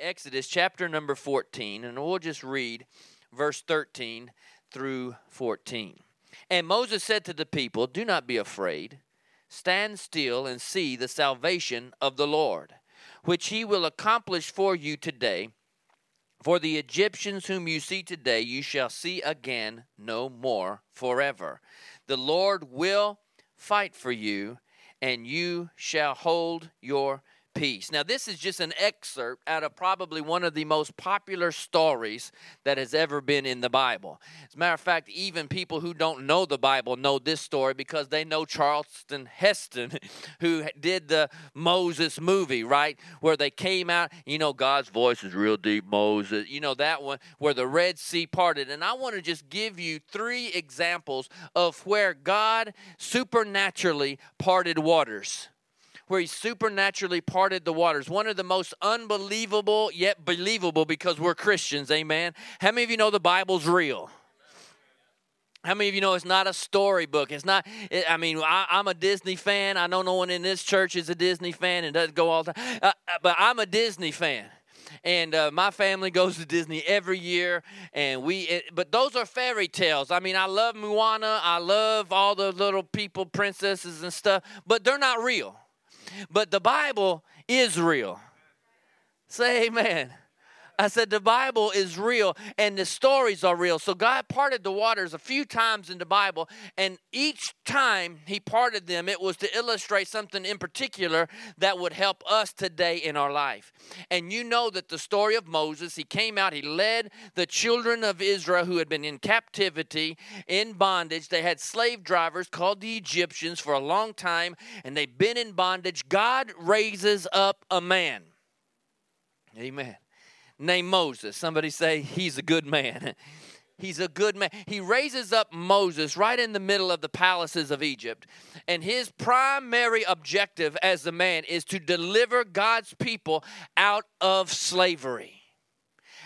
Exodus chapter number 14, and we'll just read verse 13 through 14. And Moses said to the people, "Do not be afraid. Stand still and see the salvation of the Lord, which he will accomplish for you today. For the Egyptians whom you see today, you shall see again no more forever. The Lord will fight for you, and you shall hold your peace." Now, this is just an excerpt out of probably one of the most popular stories that has ever been in the Bible. As a matter of fact, even people who don't know the Bible know this story because they know Charlton Heston, who did the Moses movie, right? Where they came out, you know, God's voice is real deep, Moses. You know, that one where the Red Sea parted. And I want to just give you three examples of where God supernaturally parted waters. Where he supernaturally parted the waters. One of the most unbelievable yet believable, because we're Christians, amen? How many of you know the Bible's real? How many of you know it's not a storybook? It's not, I'm a Disney fan. I know no one in this church is a Disney fan and doesn't go all the time. But I'm a Disney fan. And my family goes to Disney every year, and but those are fairy tales. I mean, I love Moana. I love all the little people, princesses and stuff, but they're not real. But the Bible is real. Say amen. I said the Bible is real and the stories are real. So God parted the waters a few times in the Bible, and each time he parted them, it was to illustrate something in particular that would help us today in our life. And you know that the story of Moses, he came out, he led the children of Israel who had been in captivity, in bondage. They had slave drivers called the Egyptians for a long time, and they've been in bondage. God raises up a man. Amen. Named Moses. Somebody say, he's a good man. He's a good man. He raises up Moses right in the middle of the palaces of Egypt. And his primary objective as a man is to deliver God's people out of slavery,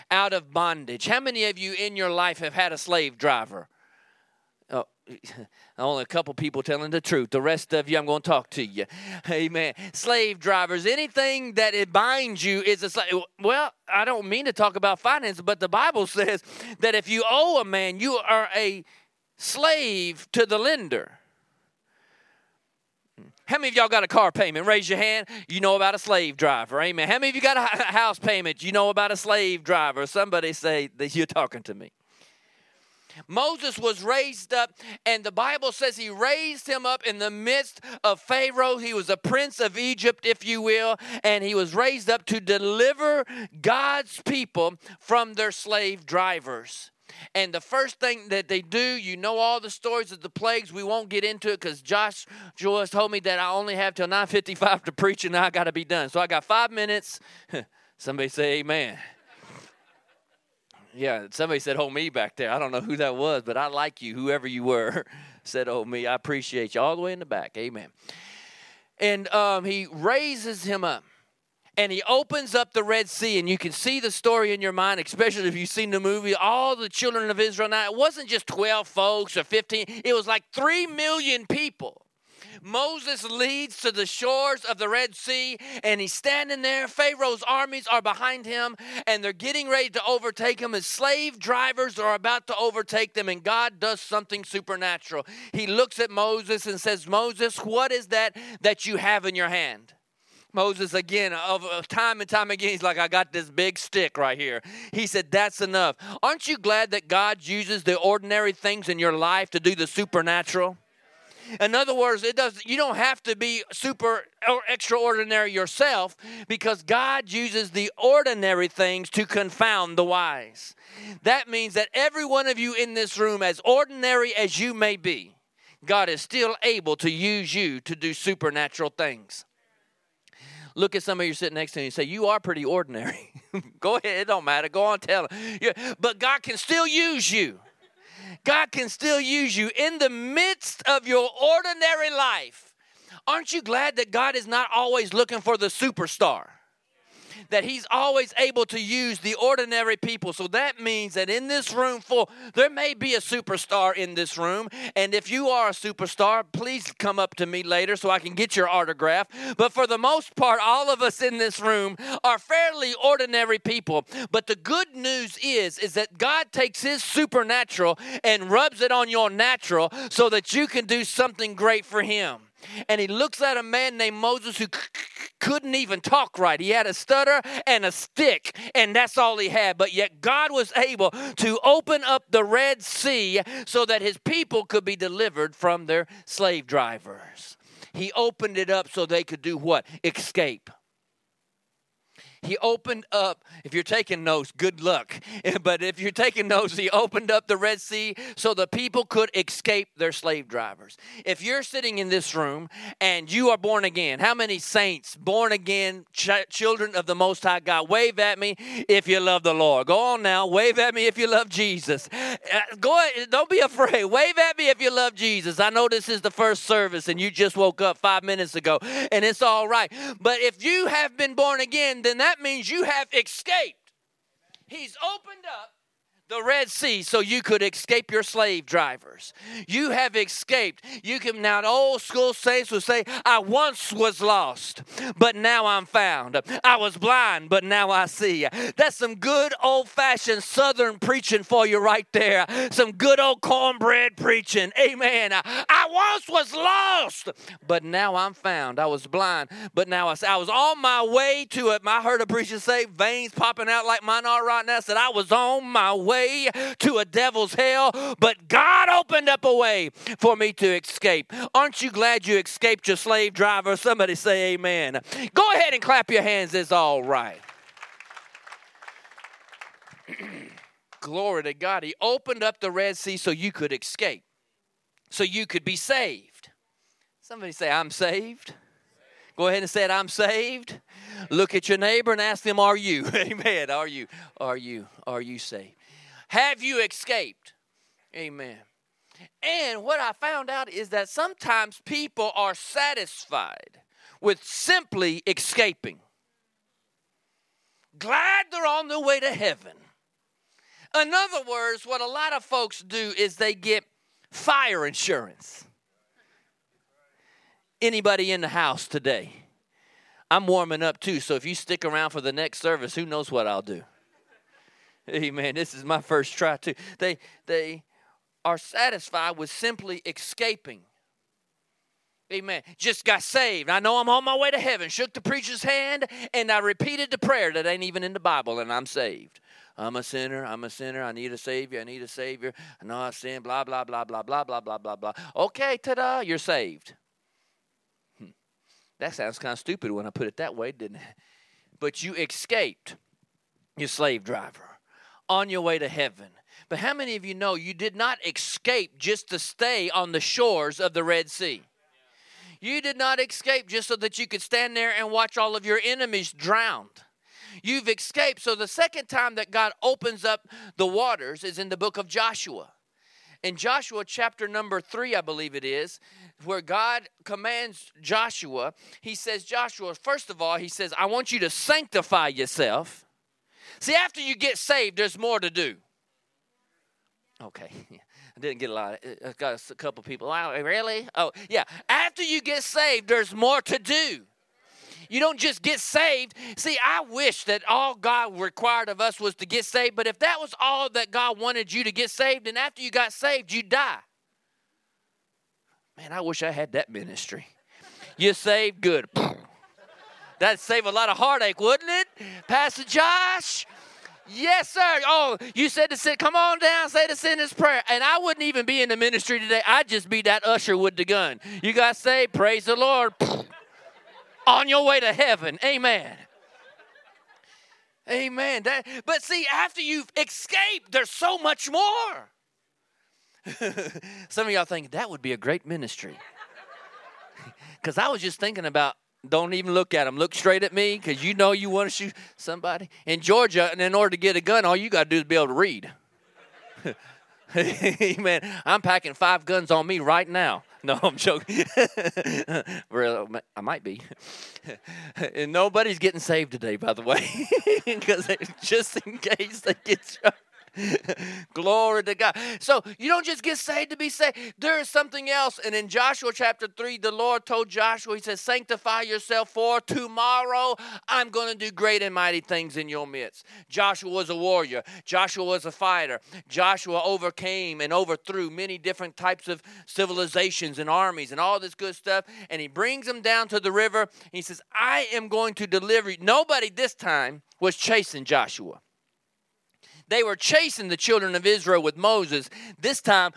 out of bondage. How many of you in your life have had a slave driver? Oh, only a couple people telling the truth. The rest of you, I'm going to talk to you. Amen. Slave drivers, anything that it binds you is a slave. Well, I don't mean to talk about finance, but the Bible says that if you owe a man, you are a slave to the lender. How many of y'all got a car payment? Raise your hand. You know about a slave driver. Amen. How many of you got a house payment? You know about a slave driver. Somebody say that you're talking to me. Moses was raised up, and the Bible says he raised him up in the midst of Pharaoh. He was a prince of Egypt, if you will, and he was raised up to deliver God's people from their slave drivers. And the first thing that they do, you know all the stories of the plagues. We won't get into it because Joshua told me that I only have till 9:55 to preach, and I got to be done. So I got 5 minutes. Somebody say amen. Yeah, somebody said, "Oh, me," back there. I don't know who that was, but I like you, whoever you were, said, "Oh, me." I appreciate you all the way in the back. Amen. And he raises him up, and he opens up the Red Sea, and you can see the story in your mind, especially if you've seen the movie, all the children of Israel. Now, it wasn't just 12 folks or 15. It was like 3 million people. Moses leads to the shores of the Red Sea, and he's standing there. Pharaoh's armies are behind him, and they're getting ready to overtake him. His slave drivers are about to overtake them, and God does something supernatural. He looks at Moses and says, "Moses, what is that you have in your hand?" Moses, again, time and time again, he's like, "I got this big stick right here." He said, "That's enough." Aren't you glad that God uses the ordinary things in your life to do the supernatural? In other words, you don't have to be super or extraordinary yourself, because God uses the ordinary things to confound the wise. That means that every one of you in this room, as ordinary as you may be, God is still able to use you to do supernatural things. Look at somebody you're sitting next to and you say, "You are pretty ordinary." Go ahead, it don't matter. Go on, tell them. Yeah, but God can still use you. God can still use you in the midst of your ordinary life. Aren't you glad that God is not always looking for the superstar? that he's always able to use the ordinary people. So that means that in this room full, there may be a superstar in this room. And if you are a superstar, please come up to me later so I can get your autograph. But for the most part, all of us in this room are fairly ordinary people. But the good news is that God takes his supernatural and rubs it on your natural so that you can do something great for him. And he looks at a man named Moses who couldn't even talk right. He had a stutter and a stick, and that's all he had. But yet God was able to open up the Red Sea so that his people could be delivered from their slave drivers. He opened it up so they could do what? Escape. He opened up, if you're taking notes, good luck. But if you're taking notes, he opened up the Red Sea so the people could escape their slave drivers. If you're sitting in this room and you are born again, how many saints, born again, children of the Most High God? Wave at me if you love the Lord. Go on now. Wave at me if you love Jesus. Don't be afraid. Wave at me if you love Jesus. I know this is the first service and you just woke up 5 minutes ago, and it's all right. But if you have been born again, then that means you have escaped. He's opened up the Red Sea so you could escape your slave drivers. You have escaped. You can now, the old school saints would say, I once was lost, but now I'm found. I was blind, but now I see. That's some good old-fashioned Southern preaching for you right there. Some good old cornbread preaching. Amen. I once was lost, but now I'm found. I was blind, but now I see. I was on my way to it. I heard a preacher say, veins popping out like mine are right now, said I was on my way to a devil's hell, but God opened up a way for me to escape. Aren't you glad you escaped your slave driver? Somebody say amen. Go ahead and clap your hands. It's all right. Glory to God. He opened up the Red Sea so you could escape, so you could be saved. Somebody say, I'm saved. Go ahead and say it, I'm saved. Look at your neighbor and ask them, are you? Amen. Are you saved? Have you escaped? Amen. And what I found out is that sometimes people are satisfied with simply escaping. Glad they're on their way to heaven. In other words, what a lot of folks do is they get fire insurance. Anybody in the house today? I'm warming up too, so if you stick around for the next service, who knows what I'll do. Amen. This is my first try, too. They are satisfied with simply escaping. Amen. Just got saved. I know I'm on my way to heaven. Shook the preacher's hand, and I repeated the prayer that ain't even in the Bible, and I'm saved. I'm a sinner. I'm a sinner. I need a Savior. I need a Savior. I know I sin. Blah, blah, blah, blah, blah, blah, blah, blah, blah. Okay, ta-da, you're saved. That sounds kind of stupid when I put it that way, didn't it? But you escaped your slave driver on your way to heaven. But how many of you know you did not escape just to stay on the shores of the Red Sea? You did not escape just so that you could stand there and watch all of your enemies drowned. You've escaped. So the second time that God opens up the waters is in the book of Joshua. In Joshua chapter number 3, I believe it is, where God commands Joshua, he says, Joshua, first of all, he says, I want you to sanctify yourself. See, after you get saved, there's more to do. Okay, I didn't get a lot. I got a couple people. Wow, really? Oh, yeah. After you get saved, there's more to do. You don't just get saved. See, I wish that all God required of us was to get saved. But if that was all that God wanted you to get saved, then after you got saved, you die. Man, I wish I had that ministry. You're saved? Good. That'd save a lot of heartache, wouldn't it? Pastor Josh? Yes, sir. Oh, you said to sit. Come on down, say the sinner's prayer. And I wouldn't even be in the ministry today. I'd just be that usher with the gun. You got saved? Praise the Lord. On your way to heaven. Amen. Amen. But see, after you've escaped, there's so much more. Some of y'all think that would be a great ministry. Because I was just thinking about, don't even look at them. Look straight at me because you know you want to shoot somebody. In Georgia, and in order to get a gun, all you got to do is be able to read. Amen. I'm packing 5 guns on me right now. No, I'm joking. I might be. And nobody's getting saved today, by the way, because just in case they get struck. Glory to God. So you don't just get saved to be saved. There is something else. And in Joshua chapter 3, the Lord told Joshua, he says, sanctify yourself, for tomorrow I'm going to do great and mighty things in your midst. Joshua was a warrior. Joshua was a fighter. Joshua overcame and overthrew many different types of civilizations and armies and all this good stuff. And he brings them down to the river. He says, I am going to deliver you. Nobody this time was chasing Joshua. They were chasing the children of Israel with Moses. This time,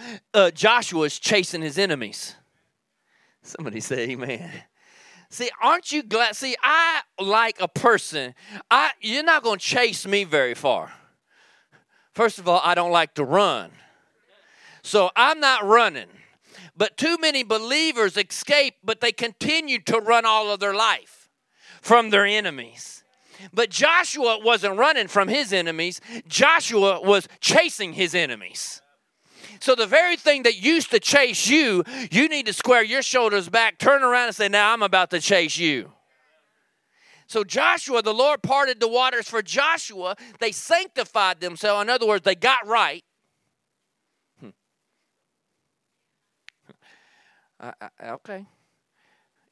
Joshua is chasing his enemies. Somebody say amen. See, aren't you glad? See, I like a person. You're not going to chase me very far. First of all, I don't like to run. So I'm not running. But too many believers escape, but they continue to run all of their life from their enemies. But Joshua wasn't running from his enemies. Joshua was chasing his enemies. So the very thing that used to chase you, you need to square your shoulders back, turn around and say, now I'm about to chase you. So Joshua, the Lord parted the waters for Joshua. They sanctified themselves. In other words, they got right. Okay.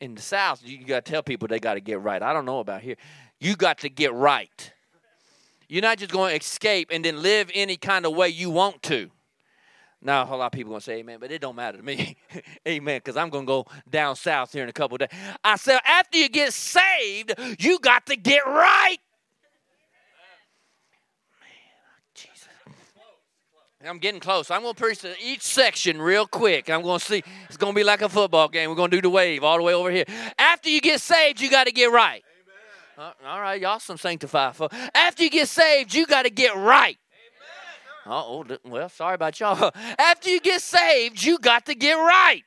In the South, you got to tell people they got to get right. I don't know about here. You got to get right. You're not just going to escape and then live any kind of way you want to. Now, a whole lot of people are going to say amen, but it don't matter to me. Amen, because I'm going to go down south here in a couple of days. I said, after you get saved, you got to get right. I'm getting close. I'm going to preach to each section real quick. I'm going to see. It's going to be like a football game. We're going to do the wave all the way over here. After you get saved, you got to get right. Amen. All right, y'all some sanctified folk. After you get saved, you got to get right. Amen. Uh-oh, well, sorry about y'all. After you get saved, you got to get right.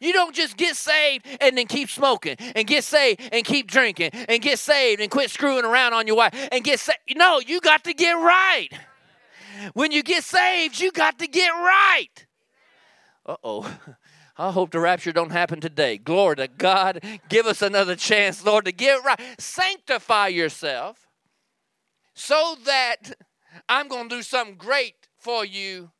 You don't just get saved and then keep smoking and get saved and keep drinking and get saved and quit screwing around on your wife and get saved. No, you got to get right. When you get saved, you got to get right. Uh-oh. I hope the rapture don't happen today. Glory to God. Give us another chance, Lord, to get right. Sanctify yourself so that I'm going to do something great for you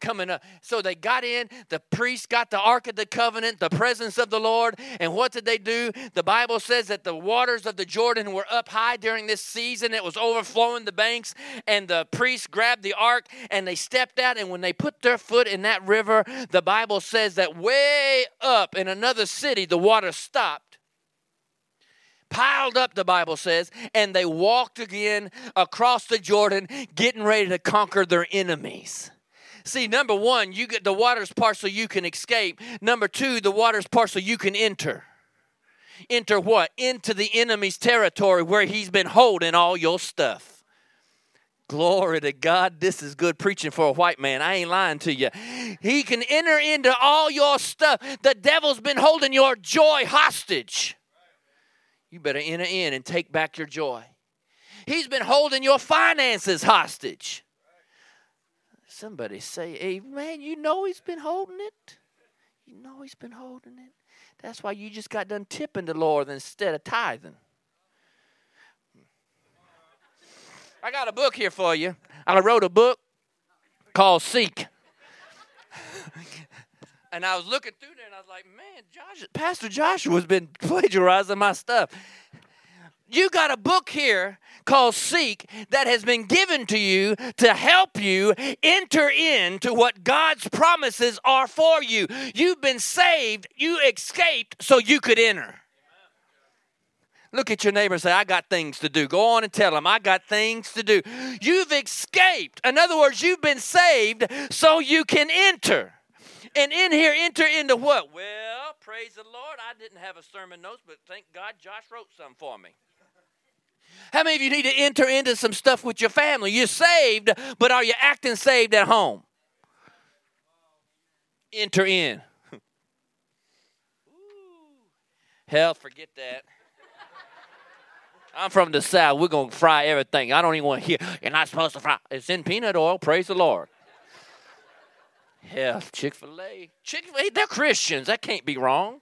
coming up. So they got in. The priest got the Ark of the Covenant, the presence of the Lord. And what did they do? The Bible says that the waters of the Jordan were up high during this season. It was overflowing the banks. And the priest grabbed the Ark and they stepped out. And when they put their foot in that river, the Bible says that way up in another city, the water stopped. Piled up, the Bible says. And they walked again across the Jordan, getting ready to conquer their enemies. See, number one, you get the water's part so you can escape. Number two, the water's part so you can enter. Enter what? Into the enemy's territory where he's been holding all your stuff. Glory to God, this is good preaching for a white man. I ain't lying to you. He can enter into all your stuff. The devil's been holding your joy hostage. You better enter in and take back your joy. He's been holding your finances hostage. Somebody say, amen. You know he's been holding it. You know he's been holding it. That's why you just got done tipping the Lord instead of tithing. I got a book here for you. I wrote a book called Seek. And I was looking through there and I was like, man, Pastor Joshua's been plagiarizing my stuff. You got a book here called Seek that has been given to you to help you enter into what God's promises are for you. You've been saved. You escaped so you could enter. Look at your neighbor and say, I got things to do. Go on and tell them, I got things to do. You've escaped. In other words, you've been saved so you can enter. And in here, enter into what? Well, praise the Lord. I didn't have a sermon notes, but thank God Josh wrote some for me. How many of you need to enter into some stuff with your family? You're saved, but are you acting saved at home? Enter in. Hell, forget that. I'm from the South. We're going to fry everything. I don't even want to hear, you're not supposed to fry. It's in peanut oil. Praise the Lord. Hell, Chick-fil-A. Chick-fil-A, they're Christians. That can't be wrong.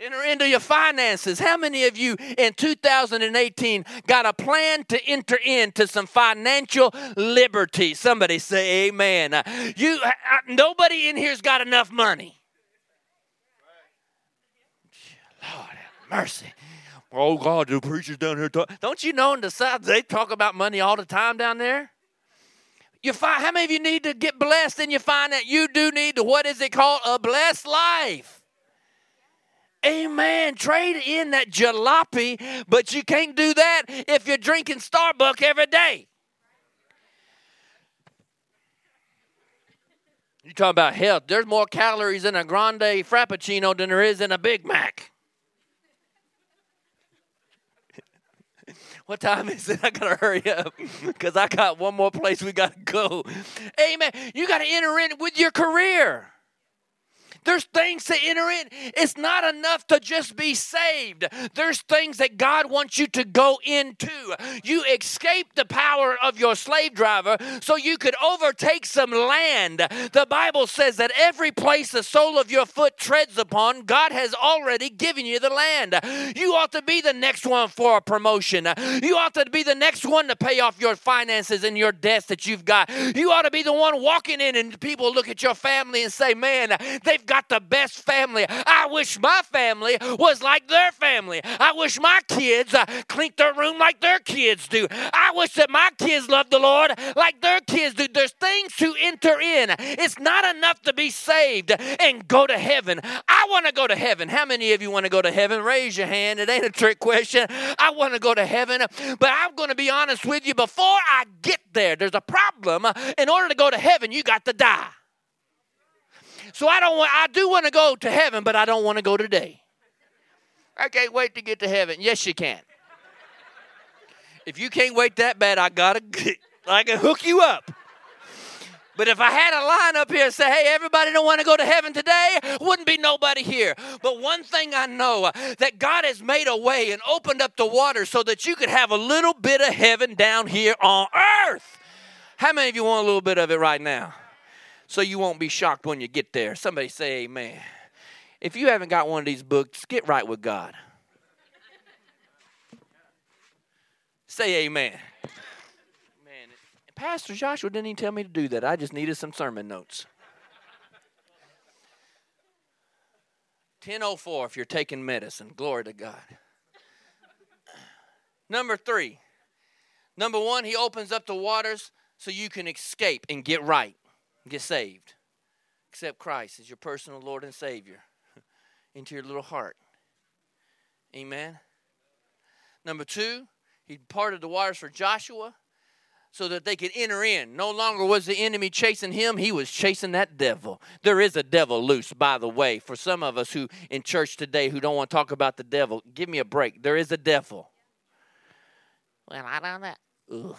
Enter into your finances. How many of you in 2018 got a plan to enter into some financial liberty? Somebody say amen. Nobody in here's got enough money. Lord have mercy. Oh, God, the preachers down here talk. Don't you know on the sides they talk about money all the time down there? How many of you need to get blessed in your finance? You do need to, what is it called? A blessed life. Amen. Trade in that jalopy, but you can't do that if you're drinking Starbucks every day. You're talking about health. There's more calories in a grande frappuccino than there is in a Big Mac. What time is it? I got to hurry up because I got one more place we got to go. Amen. You got to enter in with your career. There's things to enter in. It's not enough to just be saved. There's things that God wants you to go into. You escaped the power of your slave driver so you could overtake some land. The Bible says that every place the sole of your foot treads upon, God has already given you the land. You ought to be the next one for a promotion. You ought to be the next one to pay off your finances and your debts that you've got. You ought to be the one walking in and people look at your family and say, man, they've got the best family. I wish my family was like their family. I wish my kids cleaned their room like their kids do. I wish that my kids loved the Lord like their kids do. There's things to enter in. It's not enough to be saved and go to heaven. I want to go to heaven. How many of you want to go to heaven? Raise your hand. It ain't a trick question. I want to go to heaven, but I'm going to be honest with you. Before I get there's a problem. In order to go to heaven, you got to die. So I do want to go to heaven, but I don't want to go today. I can't wait to get to heaven. Yes, you can. If you can't wait that bad, I can hook you up. But if I had a line up here and say, hey, everybody don't want to go to heaven today, wouldn't be nobody here. But one thing I know, that God has made a way and opened up the water so that you could have a little bit of heaven down here on earth. How many of you want a little bit of it right now? So you won't be shocked when you get there. Somebody say amen. If you haven't got one of these books, get right with God. Say amen. Man, Pastor Joshua didn't even tell me to do that. I just needed some sermon notes. 10:04 if you're taking medicine. Glory to God. Number 3. Number 1, he opens up the waters so you can escape and get right. Get saved. Accept Christ as your personal Lord and Savior into your little heart. Amen. Number 2, he parted the waters for Joshua so that they could enter in. No longer was the enemy chasing him. He was chasing that devil. There is a devil loose, by the way. For some of us who in church today who don't want to talk about the devil, give me a break. There is a devil. Well, I don't know. Ugh.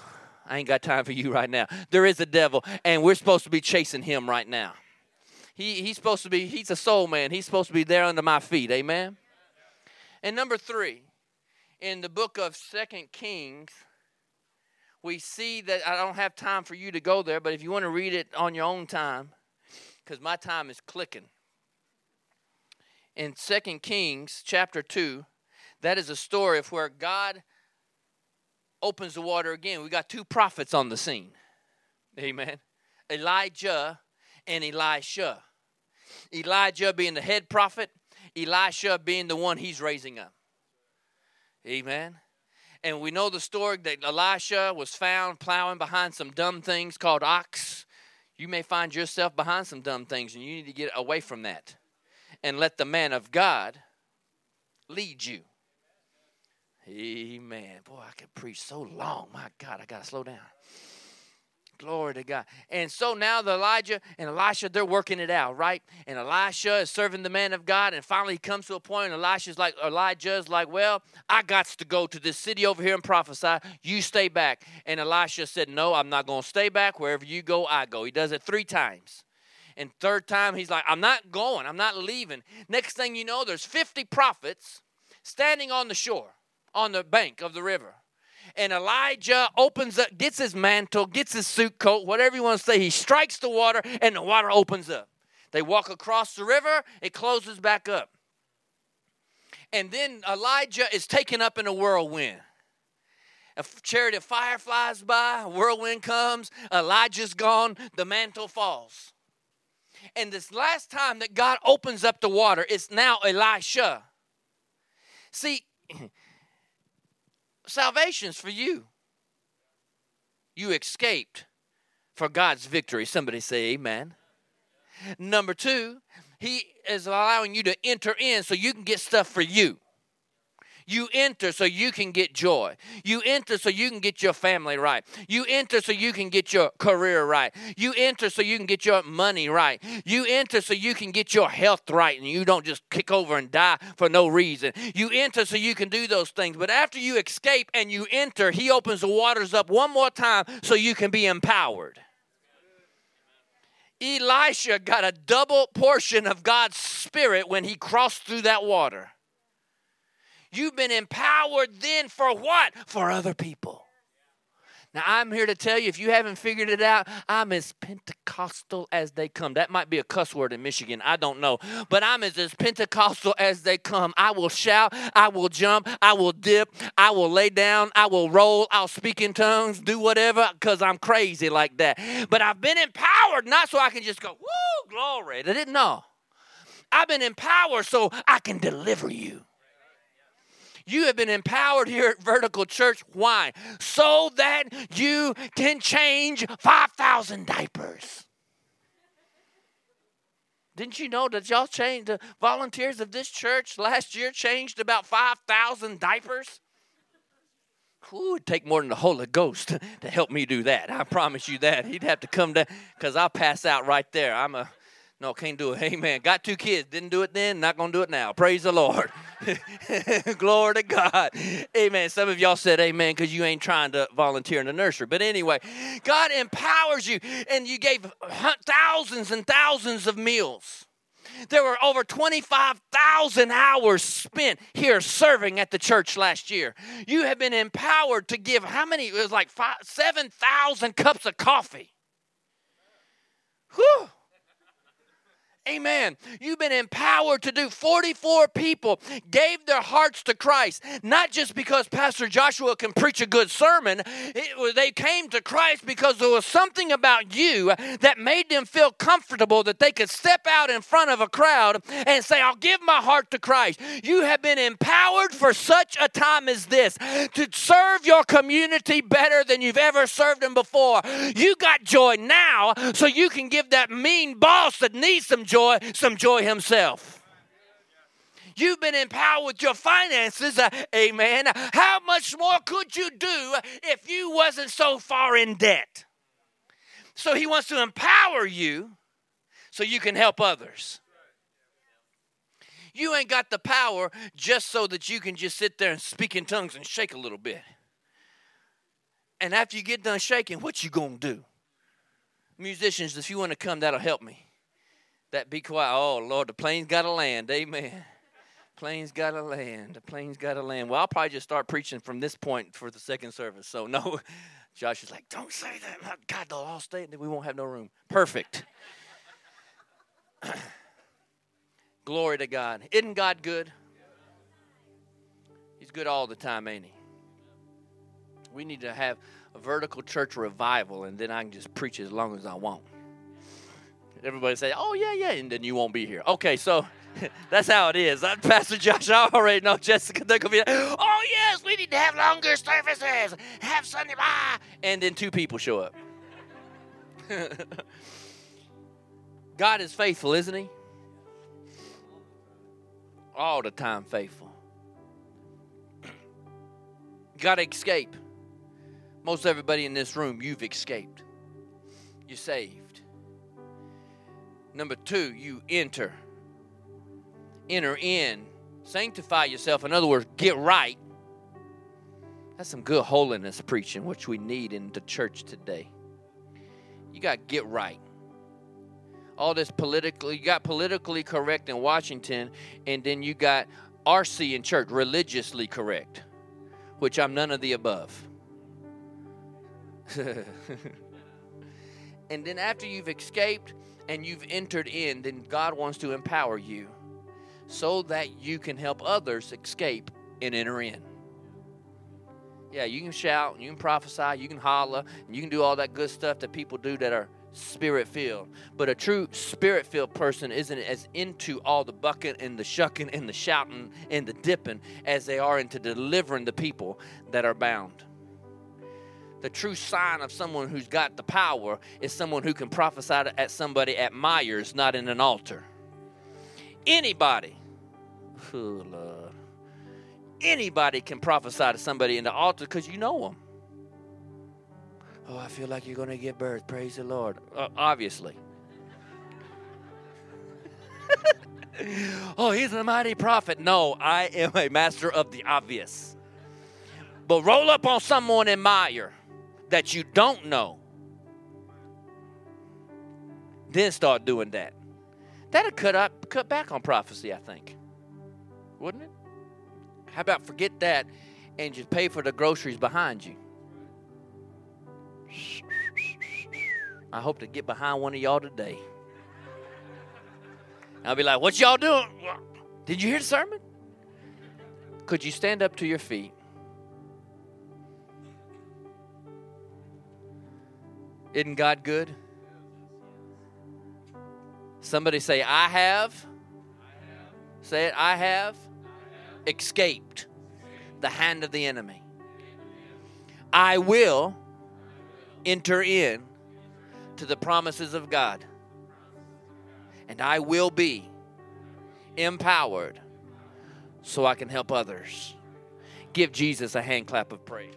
I ain't got time for you right now. There is a devil, and we're supposed to be chasing him right now. He's supposed to be, he's a soul man. He's supposed to be there under my feet, amen? And number 3, in the book of 2 Kings, we see that, I don't have time for you to go there, but if you want to read it on your own time, because my time is clicking. In 2 Kings chapter 2, that is a story of where God opens the water again. We got 2 prophets on the scene. Amen. Elijah and Elisha. Elijah being the head prophet. Elisha being the one he's raising up. Amen. And we know the story that Elisha was found plowing behind some dumb things called ox. You may find yourself behind some dumb things and you need to get away from that. And let the man of God lead you. Amen. Boy, I could preach so long. My God, I got to slow down. Glory to God. And so now the Elijah and Elisha, they're working it out, right? And Elisha is serving the man of God. And finally he comes to a point, and Elijah's like, well, I got to go to this city over here and prophesy. You stay back. And Elisha said, no, I'm not going to stay back. Wherever you go, I go. He does it 3 times. And 3rd time, he's like, I'm not going. I'm not leaving. Next thing you know, there's 50 prophets standing on the shore. On the bank of the river. and Elijah opens up, gets his mantle, gets his suit coat, whatever you want to say. He strikes the water, and the water opens up. They walk across the river. It closes back up. And then Elijah is taken up in a whirlwind. A chariot of fire flies by, a whirlwind comes, Elijah's gone, the mantle falls. And this last time that God opens up the water, it's now Elisha. See, salvation's for you. You escaped for God's victory. Somebody say amen. Number two, he is allowing you to enter in so you can get stuff for you. You enter so you can get joy. You enter so you can get your family right. You enter so you can get your career right. You enter so you can get your money right. You enter so you can get your health right and you don't just kick over and die for no reason. You enter so you can do those things. But after you escape and you enter, he opens the waters up one more time so you can be empowered. Elisha got a double portion of God's Spirit when he crossed through that water. You've been empowered then for what? For other people. Now, I'm here to tell you, if you haven't figured it out, I'm as Pentecostal as they come. That might be a cuss word in Michigan. I don't know. But I'm as Pentecostal as they come. I will shout. I will jump. I will dip. I will lay down. I will roll. I'll speak in tongues. Do whatever because I'm crazy like that. But I've been empowered, not so I can just go, woo, glory. They didn't know. I've been empowered so I can deliver you. You have been empowered here at Vertical Church. Why? So that you can change 5,000 diapers. Didn't you know that y'all changed, the volunteers of this church last year changed about 5,000 diapers? Ooh, it'd take more than the Holy Ghost to help me do that. I promise you that. He'd have to come down because I'll pass out right there. No, can't do it. Amen. Got two kids. Didn't do it then. Not going to do it now. Praise the Lord. Glory to God. Amen. Some of y'all said amen because you ain't trying to volunteer in the nursery. But anyway, God empowers you. And you gave thousands and thousands of meals. There were over 25,000 hours spent here serving at the church last year. You have been empowered to give how many? It was like 7,000 cups of coffee. Whew. Amen. You've been empowered to do. 44 people gave their hearts to Christ, not just because Pastor Joshua can preach a good sermon. They came to Christ because there was something about you that made them feel comfortable that they could step out in front of a crowd and say, I'll give my heart to Christ. You have been empowered for such a time as this to serve your community better than you've ever served them before. You got joy now so you can give that mean boss that needs some joy himself. You've been empowered with your finances. Amen. How much more could you do if you wasn't so far in debt? So he wants to empower you so you can help others. You ain't got the power just so that you can just sit there and speak in tongues and shake a little bit. And after you get done shaking, what you gonna do? Musicians, if you want to come, that'll help me. That be quiet. Oh, Lord, the plane's got to land. Amen. Plane's got to land. The plane's got to land. Well, I'll probably just start preaching from this point for the second service. So, no. Josh is like, don't say that. God, they'll all stay. We won't have no room. Perfect. Glory to God. Isn't God good? He's good all the time, ain't he? We need to have a vertical church revival, and then I can just preach as long as I want. Everybody say, oh, yeah, yeah, and then you won't be here. Okay, so that's how it is. Pastor Josh, I already know Jessica Duncan. Oh, yes, we need to have longer services. Have Sunday. Bye. And then two people show up. God is faithful, isn't he? All the time faithful. Got to escape. Most everybody in this room, you've escaped. You're saved. Number two, you enter. Enter in. Sanctify yourself. In other words, get right. That's some good holiness preaching, which we need in the church today. You got to get right. All this politically, you got politically correct in Washington, and then you got RC in church, religiously correct, which I'm none of the above. And then after you've escaped and you've entered in, then God wants to empower you so that you can help others escape and enter in. Yeah, you can shout, and you can prophesy, you can holler, and you can do all that good stuff that people do that are Spirit-filled. But a true Spirit-filled person isn't as into all the bucking and the shucking and the shouting and the dipping as they are into delivering the people that are bound. The true sign of someone who's got the power is someone who can prophesy at somebody at Myers, not in an altar. Anybody. Oh, Lord. Anybody can prophesy to somebody in the altar because you know them. Oh, I feel like you're going to give birth. Praise the Lord. Obviously. Oh, he's a mighty prophet. No, I am a master of the obvious. But roll up on someone in Meyer that you don't know. Then start doing that. That'll cut back on prophecy, I think. Wouldn't it? How about forget that and just pay for the groceries behind you? I hope to get behind one of y'all today. I'll be like, what y'all doing? Did you hear the sermon? Could you stand up to your feet? Isn't God good? Somebody say, I have. Say it, I have. Escaped the hand of the enemy. I will enter in to the promises of God. And I will be empowered so I can help others. Give Jesus a hand clap of praise.